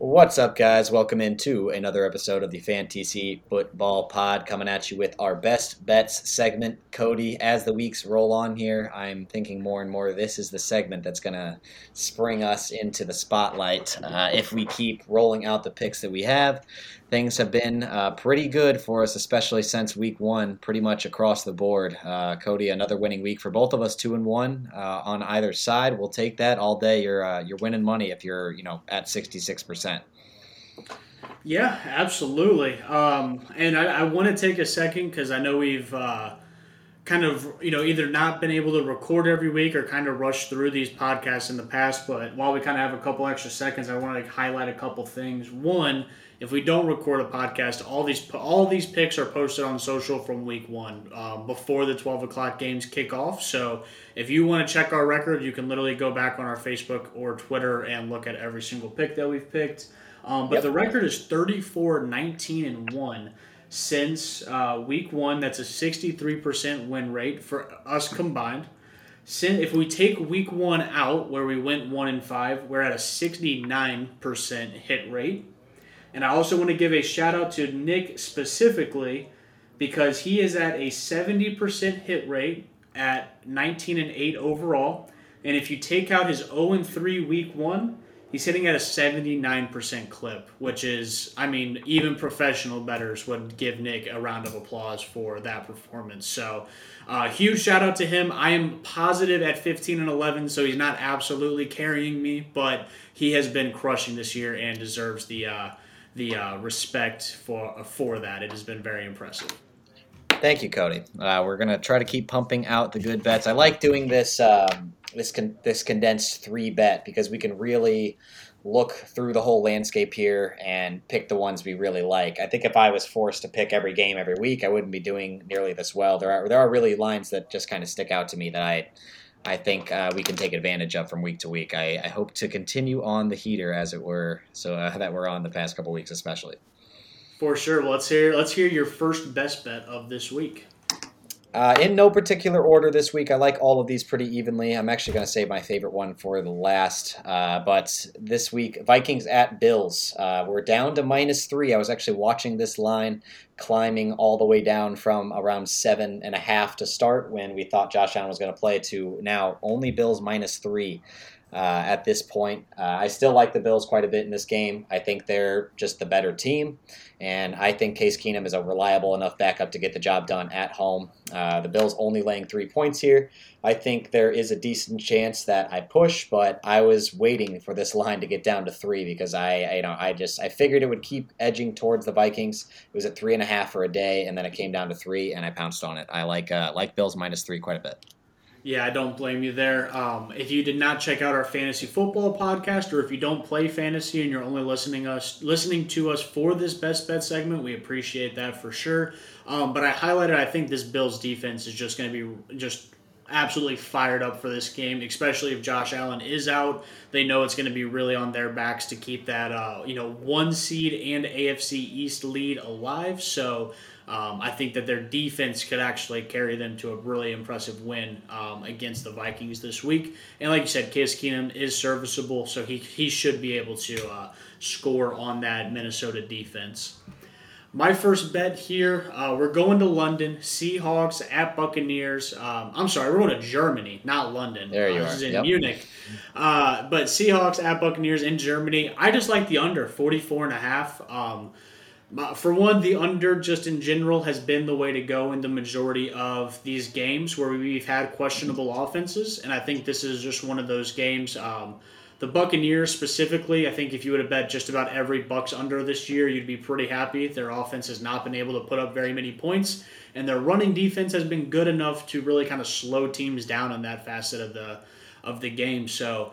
What's up, guys? Welcome into another episode of the FanTC Football Pod, coming at you with our Best Bets segment. Cody, as the weeks roll on here, I'm thinking more and more this is the segment that's going to spring us into the spotlight. If we keep rolling out the picks that we have, things have been pretty good for us, especially since week one, pretty much across the board. Cody, another winning week for both of us, 2-1 on either side. We'll take that all day. You're winning money if you're at 66%. Yeah, absolutely. And I want to take a second because I know we've kind of, either not been able to record every week or kind of rushed through these podcasts in the past. But while we kind of have a couple extra seconds, I want to highlight a couple things. One, if we don't record a podcast, all these picks are posted on social from week one before the 12 o'clock games kick off. So if you want to check our record, you can literally go back on our Facebook or Twitter and look at every single pick that we've picked. But yep. The record is 34-19-1 since week one. That's a 63% win rate for us combined. If we take week one out, where we went 1-5, we're at a 69% hit rate. And I also want to give a shout out to Nick specifically because he is at a 70% hit rate at 19-8 overall. And if you take out his 0-3 week one, he's hitting at a 79% clip, which is, even professional bettors would give Nick a round of applause for that performance. So, huge shout out to him. I am positive at 15-11, so he's not absolutely carrying me, but he has been crushing this year and deserves the respect for that. It has been very impressive. Thank you, Cody. We're gonna try to keep pumping out the good bets. I like doing this. This condensed three bet because we can really look through the whole landscape here and pick the ones we really like. I think if I was forced to pick every game every week, I wouldn't be doing nearly this well. There are really lines that just kind of stick out to me that I think we can take advantage of from week to week. I hope to continue on the heater, as it were, so that we're on the past couple weeks especially. For sure. Well, let's hear your first best bet of this week. In no particular order this week. I like all of these pretty evenly. I'm actually going to save my favorite one for the last. But this week, Vikings at Bills. We're down to -3. I was actually watching this line climbing all the way down from around 7.5 to start when we thought Josh Allen was going to play to now only Bills -3. At this point, I still like the Bills quite a bit in this game. I think they're just the better team, and I think Case Keenum is a reliable enough backup to get the job done at home. The Bills only laying 3 points here. I think there is a decent chance that I push, but I was waiting for this line to get down to 3 because I figured it would keep edging towards the Vikings. It was at 3.5 for a day, and then it came down to 3, and I pounced on it. I like Bills -3 quite a bit. Yeah, I don't blame you there. If you did not check out our fantasy football podcast, or if you don't play fantasy and you're only listening to us for this best bet segment, we appreciate that for sure. But I highlighted, I think this Bills defense is just going to be just absolutely fired up for this game, especially if Josh Allen is out. They know it's going to be really on their backs to keep that 1 seed and AFC East lead alive. So. I think that their defense could actually carry them to a really impressive win against the Vikings this week. And like you said, Case Keenum is serviceable, so he should be able to score on that Minnesota defense. My first bet here, we're going to London, Seahawks at Buccaneers. We're going to Germany, not London. There you are. This is in Munich. But Seahawks at Buccaneers in Germany. I just like the under, 44.5. For one, the under just in general has been the way to go in the majority of these games where we've had questionable offenses, and I think this is just one of those games. The Buccaneers specifically, I think if you would have bet just about every Bucs under this year, you'd be pretty happy. Their offense has not been able to put up very many points, and their running defense has been good enough to really kind of slow teams down on that facet of the game. So.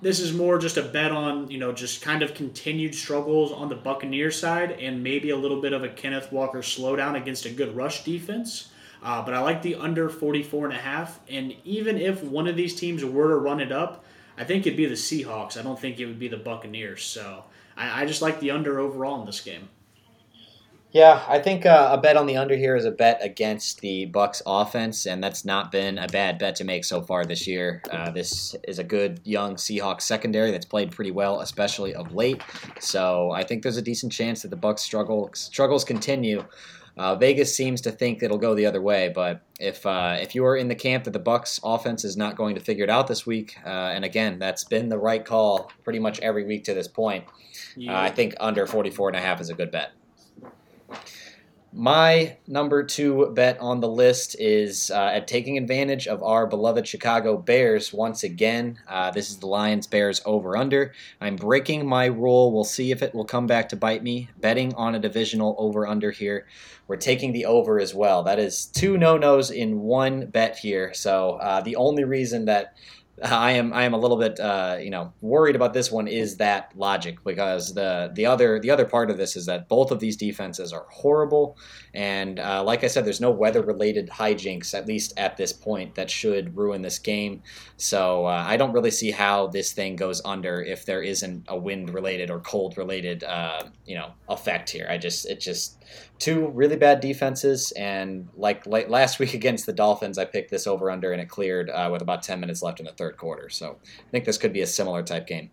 This is more just a bet on, just kind of continued struggles on the Buccaneer side and maybe a little bit of a Kenneth Walker slowdown against a good rush defense. But I like the under 44.5. And even if one of these teams were to run it up, I think it'd be the Seahawks. I don't think it would be the Buccaneers. So I just like the under overall in this game. Yeah, I think a bet on the under here is a bet against the Bucs offense, and that's not been a bad bet to make so far this year. This is a good young Seahawks secondary that's played pretty well, especially of late. So I think there's a decent chance that the Bucs struggles continue. Vegas seems to think it'll go the other way, but if you are in the camp that the Bucs offense is not going to figure it out this week, and again, that's been the right call pretty much every week to this point, I think under 44.5 is a good bet. My number two bet on the list is at taking advantage of our beloved Chicago Bears once again. This is the Lions-Bears over-under. I'm breaking my rule. We'll see if it will come back to bite me. Betting on a divisional over-under here. We're taking the over as well. That is two no-nos in one bet here. So the only reason that I am a little bit worried about this one is that logic, because the other part of this is that both of these defenses are horrible, and like I said, there's no weather related hijinks, at least at this point, that should ruin this game. So I don't really see how this thing goes under if there isn't a wind related or cold related effect here. It's just two really bad defenses, and like last week against the Dolphins, I picked this over under and it cleared with about 10 minutes left in the third quarter. So I think this could be a similar type game.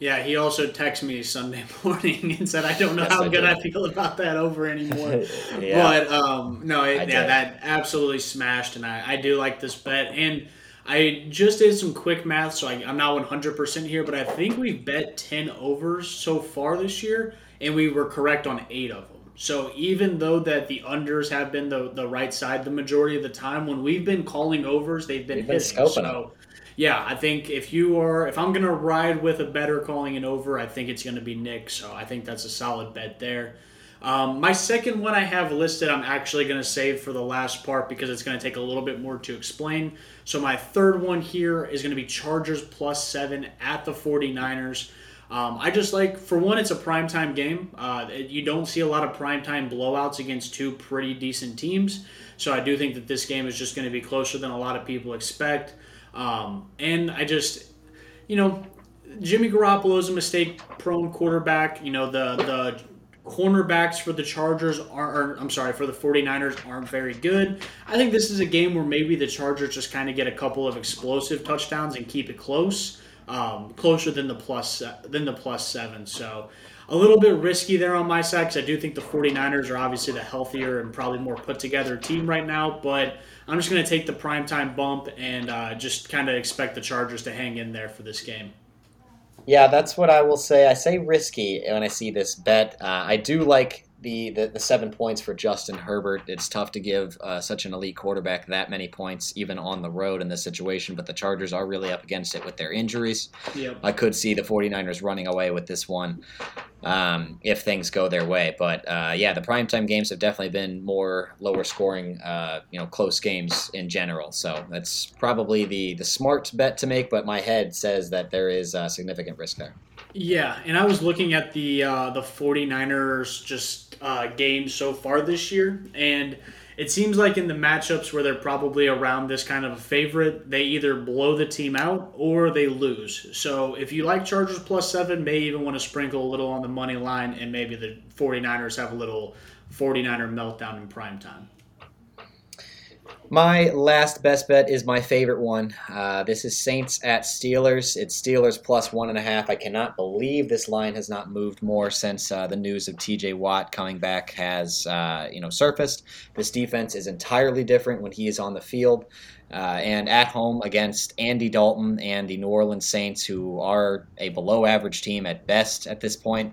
Yeah, he also texted me Sunday morning and said, I don't know how good I feel about that over anymore. Yeah. But that absolutely smashed, and I do like this bet. And I just did some quick math, so I'm not 100% here, but I think we bet 10 overs so far this year, and we were correct on 8 of them. So even though that the unders have been the right side the majority of the time, when we've been calling overs, they've been hitting. So yeah, I think if I'm going to ride with a better calling an over, I think it's going to be Nick. So I think that's a solid bet there. My second one I have listed, I'm actually going to save for the last part because it's going to take a little bit more to explain. So my third one here is going to be Chargers +7 at the 49ers. I just like, for one, it's a primetime game. You don't see a lot of primetime blowouts against two pretty decent teams. So I do think that this game is just going to be closer than a lot of people expect. And I just, Jimmy Garoppolo is a mistake-prone quarterback. The cornerbacks for the Chargers for the 49ers aren't very good. I think this is a game where maybe the Chargers just kind of get a couple of explosive touchdowns and keep it close. Closer than the +7. So a little bit risky there on my side, because I do think the 49ers are obviously the healthier and probably more put-together team right now. But I'm just going to take the primetime bump and just kind of expect the Chargers to hang in there for this game. Yeah, that's what I will say. I say risky when I see this bet. I do like the 7 points for Justin Herbert. It's tough to give such an elite quarterback that many points, even on the road in this situation, but the Chargers are really up against it with their injuries. Yep. I could see the 49ers running away with this one if things go their way. But, the primetime games have definitely been more lower-scoring, close games in general. So that's probably the smart bet to make, but my head says that there is significant risk there. Yeah, and I was looking at the 49ers just games so far this year, and it seems like in the matchups where they're probably around this kind of a favorite, they either blow the team out or they lose. So if you like Chargers +7, may even want to sprinkle a little on the money line, and maybe the 49ers have a little 49er meltdown in primetime. My last best bet is my favorite one. This is Saints at Steelers. It's Steelers +1.5. I cannot believe this line has not moved more since the news of T.J. Watt coming back has surfaced. This defense is entirely different when he is on the field. And at home against Andy Dalton and the New Orleans Saints, who are a below-average team at best at this point,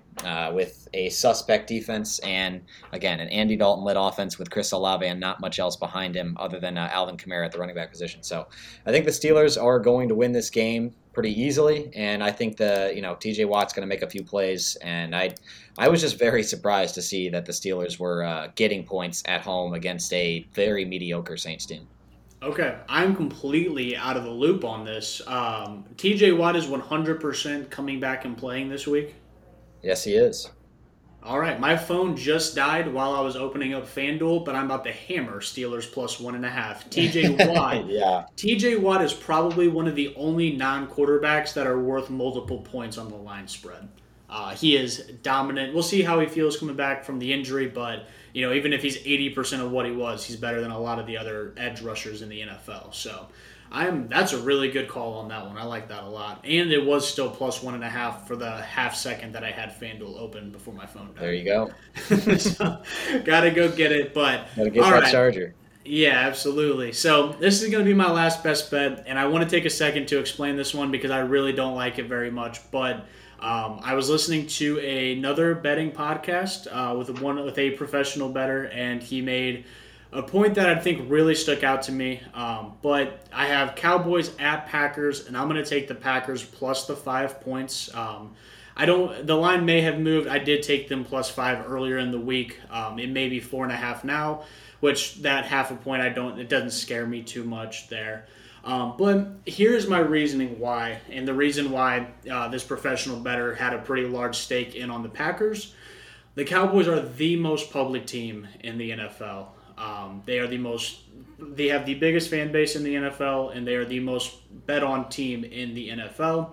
with a suspect defense and, again, an Andy Dalton-led offense with Chris Olave and not much else behind him other than Alvin Kamara at the running back position. So I think the Steelers are going to win this game pretty easily, and I think T.J. Watt's going to make a few plays, and I was just very surprised to see that the Steelers were getting points at home against a very mediocre Saints team. Okay, I'm completely out of the loop on this. T.J. Watt is 100% coming back and playing this week? Yes, he is. All right, my phone just died while I was opening up FanDuel, but I'm about to hammer Steelers +1.5. T.J. Watt. Yeah. T.J. Watt is probably one of the only non-quarterbacks that are worth multiple points on the line spread. He is dominant. We'll see how he feels coming back from the injury, but you know, even if he's 80% of what he was, he's better than a lot of the other edge rushers in the NFL. So that's a really good call on that one. I like that a lot. And it was still +1.5 for the half second that I had FanDuel open before my phone died. There you go. So, gotta go get it. But gotta get that charger. Yeah, absolutely. So this is going to be my last best bet, and I want to take a second to explain this one because I really don't like it very much. But I was listening to another betting podcast with a professional bettor, and he made a point that I think really stuck out to me. But I have Cowboys at Packers, and I'm going to take the Packers plus the 5 points. The line may have moved. I did take them +5 earlier in the week. It may be 4.5 now, which that half a point it doesn't scare me too much there. But here's my reasoning why, and the reason why this professional bettor had a pretty large stake in on the Packers. The Cowboys are the most public team in the NFL. They have the biggest fan base in the NFL, and they are the most bet on team in the NFL.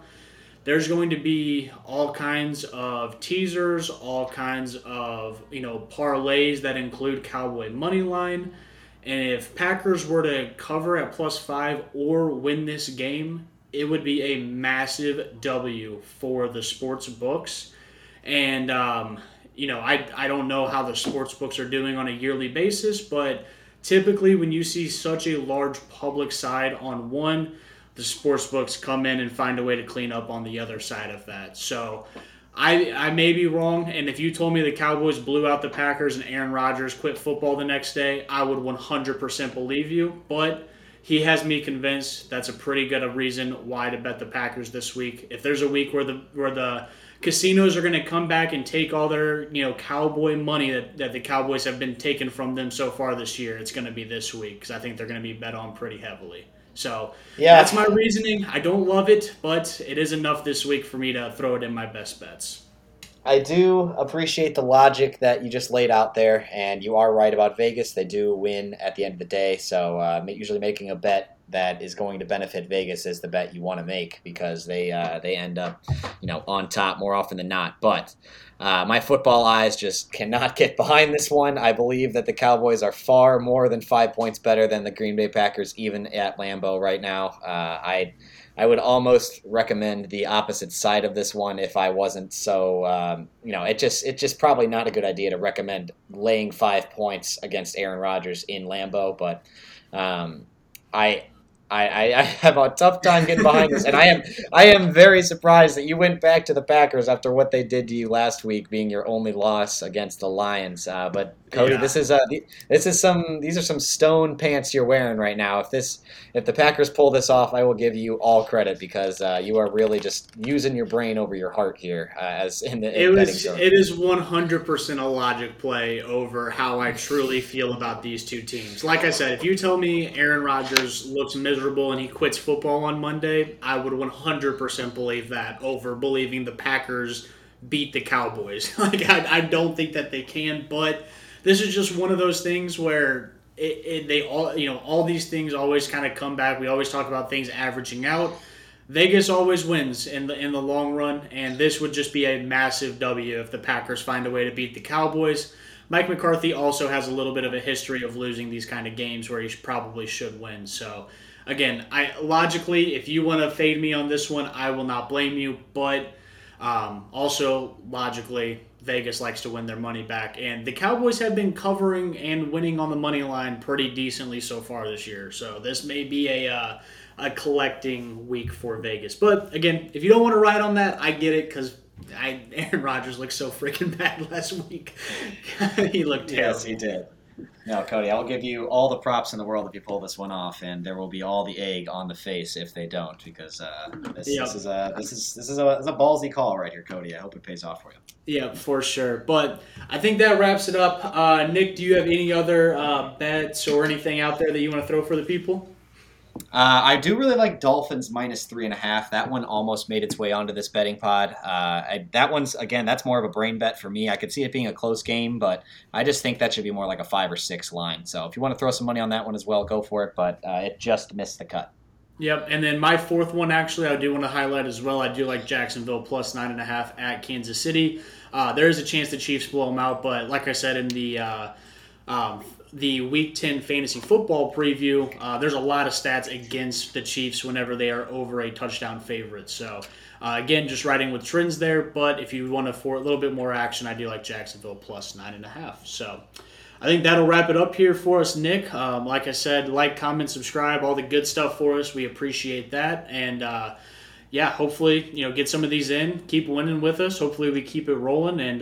There's going to be all kinds of teasers, all kinds of, parlays that include Cowboy money line. And if Packers were to cover at +5 or win this game, it would be a massive W for the sports books. And, I don't know how the sports books are doing on a yearly basis, but typically when you see such a large public side on one, the sports books come in and find a way to clean up on the other side of that. So I may be wrong, and if you told me the Cowboys blew out the Packers and Aaron Rodgers quit football the next day, I would 100% believe you. But he has me convinced that's a pretty good reason why to bet the Packers this week. If there's a week where the casinos are going to come back and take all their Cowboy money that the Cowboys have been taken from them so far this year, it's going to be this week because I think they're going to be bet on pretty heavily. So yeah, that's my reasoning. I don't love it, but it is enough this week for me to throw it in my best bets. I do appreciate the logic that you just laid out there, and you are right about Vegas. They do win at the end of the day, so usually making a bet that is going to benefit Vegas is the bet you want to make because they end up on top more often than not. But my football eyes just cannot get behind this one. I believe that the Cowboys are far more than 5 points better than the Green Bay Packers, even at Lambeau right now. I would almost recommend the opposite side of this one if I wasn't so, it's just probably not a good idea to recommend laying 5 points against Aaron Rodgers in Lambeau, but I have a tough time getting behind this, and I am very surprised that you went back to the Packers after what they did to you last week, being your only loss against the Lions. But Cody, yeah. These are some stone pants you're wearing right now. If the Packers pull this off, I will give you all credit because you are really just using your brain over your heart here. It is 100% a logic play over how I truly feel about these two teams. Like I said, if you tell me Aaron Rodgers looks miserable and he quits football on Monday, I would 100% believe that over believing the Packers beat the Cowboys. I don't think that they can, but this is just one of those things where all these things always kind of come back. We always talk about things averaging out. Vegas always wins in the long run, and this would just be a massive W if the Packers find a way to beat the Cowboys. Mike McCarthy also has a little bit of a history of losing these kind of games where he probably should win. So, again, logically, if you want to fade me on this one, I will not blame you. But also, logically, Vegas likes to win their money back. And the Cowboys have been covering and winning on the money line pretty decently so far this year. So this may be a collecting week for Vegas. But, again, if you don't want to ride on that, I get it because Aaron Rodgers looked so freaking bad last week. He looked terrible. Yes, he did. No, Cody, I'll give you all the props in the world if you pull this one off, and there will be all the egg on the face if they don't, because this is a ballsy call right here, Cody. I hope it pays off for you. Yeah, for sure. But I think that wraps it up. Nick, do you have any other bets or anything out there that you want to throw for the people? I do really like Dolphins -3.5. That one almost made its way onto this betting pod. That one's, again, that's more of a brain bet for me. I could see it being a close game, but I just think that should be more like a 5 or 6 line. So if you want to throw some money on that one as well, go for it. But it just missed the cut. Yep, and then my fourth one, actually, I do want to highlight as well. I do like Jacksonville plus 9.5 at Kansas City. There is a chance the Chiefs blow them out, but like I said in the Week 10 fantasy football preview, there's a lot of stats against the Chiefs whenever they are over a touchdown favorite. So, again, just riding with trends there, but if you want to for a little bit more action, I do like Jacksonville plus 9.5. So, I think that'll wrap it up here for us, Nick. Like I said, like, comment, subscribe, all the good stuff for us. We appreciate that. And, yeah, hopefully, get some of these in. Keep winning with us. Hopefully we keep it rolling. And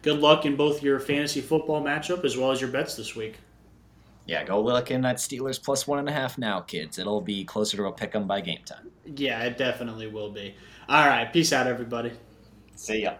good luck in both your fantasy football matchup as well as your bets this week. Yeah, go look in that Steelers plus 1.5 now, kids. It'll be closer to a pick 'em by game time. Yeah, it definitely will be. All right, peace out, everybody. See ya.